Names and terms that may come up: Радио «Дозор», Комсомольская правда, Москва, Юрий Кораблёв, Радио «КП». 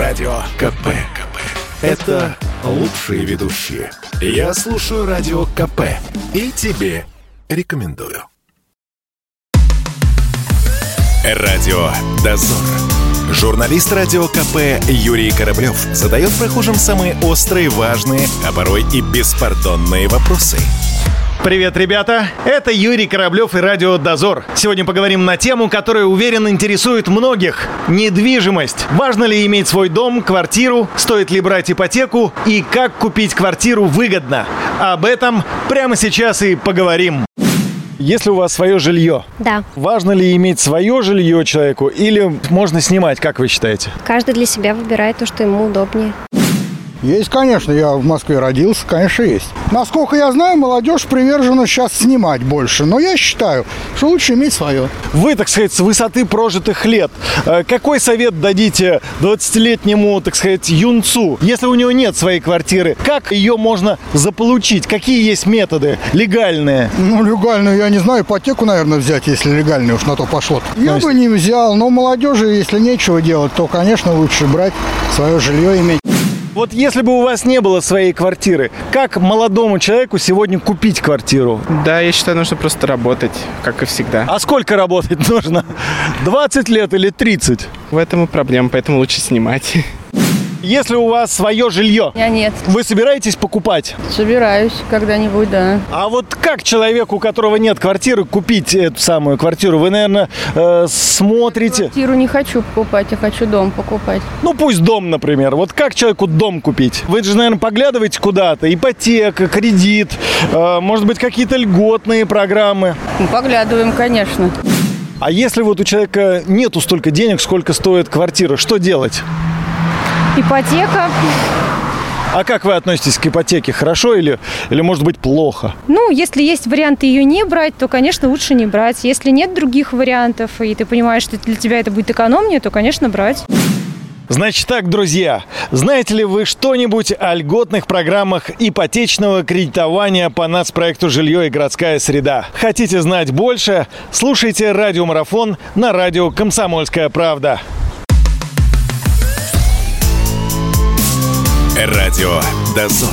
Радио «КП». Это лучшие ведущие. Я слушаю Радио «КП» и тебе рекомендую. Радио «Дозор». Журналист Радио КП Юрий Кораблёв задает прохожим самые острые, важные, а порой и беспардонные вопросы. Привет, ребята! Это Юрий Кораблёв и Радио «Дозор». Сегодня поговорим на тему, которая, уверен, интересует многих. Недвижимость. Важно ли иметь свой дом, квартиру? Стоит ли брать ипотеку? И как купить квартиру выгодно? Об этом прямо сейчас и поговорим. Если у вас свое жилье, да. Важно ли иметь свое жилье человеку или можно снимать, как вы считаете? Каждый для себя выбирает то, что ему удобнее. Есть, конечно. Я в Москве родился, конечно, есть. Насколько я знаю, молодежь привержена сейчас снимать больше. Но я считаю, что лучше иметь свое. Вы, так сказать, с высоты прожитых лет. Какой совет дадите 20-летнему, так сказать, юнцу, если у него нет своей квартиры? Как ее можно заполучить? Какие есть методы легальные? Легальную я не знаю. Ипотеку, наверное, взять, если легальную уж на то пошло. Я бы не взял. Но молодежи, если нечего делать, то, конечно, лучше брать свое жилье, иметь. Вот если бы у вас не было своей квартиры, как молодому человеку сегодня купить квартиру? Да, я считаю, нужно просто работать, как и всегда. А сколько работать нужно? 20 лет или 30? В этом и проблема, поэтому лучше снимать. Если у вас свое жилье? Я нет. Вы собираетесь покупать? Собираюсь, когда-нибудь, да. А вот как человеку, у которого нет квартиры, купить эту самую квартиру? Вы, наверное, смотрите... Я квартиру не хочу покупать, я хочу дом покупать. Пусть дом, например. Вот как человеку дом купить? Вы же, наверное, поглядываете куда-то? Ипотека, кредит, может быть, какие-то льготные программы? Мы поглядываем, конечно. А если вот у человека нету столько денег, сколько стоит квартира, что делать? Ипотека. А как вы относитесь к ипотеке? Хорошо или может быть плохо? Если есть варианты ее не брать, то, конечно, лучше не брать. Если нет других вариантов, и ты понимаешь, что для тебя это будет экономнее, то, конечно, брать. Значит так, друзья, знаете ли вы что-нибудь о льготных программах ипотечного кредитования по нацпроекту «Жилье и городская среда»? Хотите знать больше? Слушайте радиомарафон на радио «Комсомольская правда». Радио «Дозор».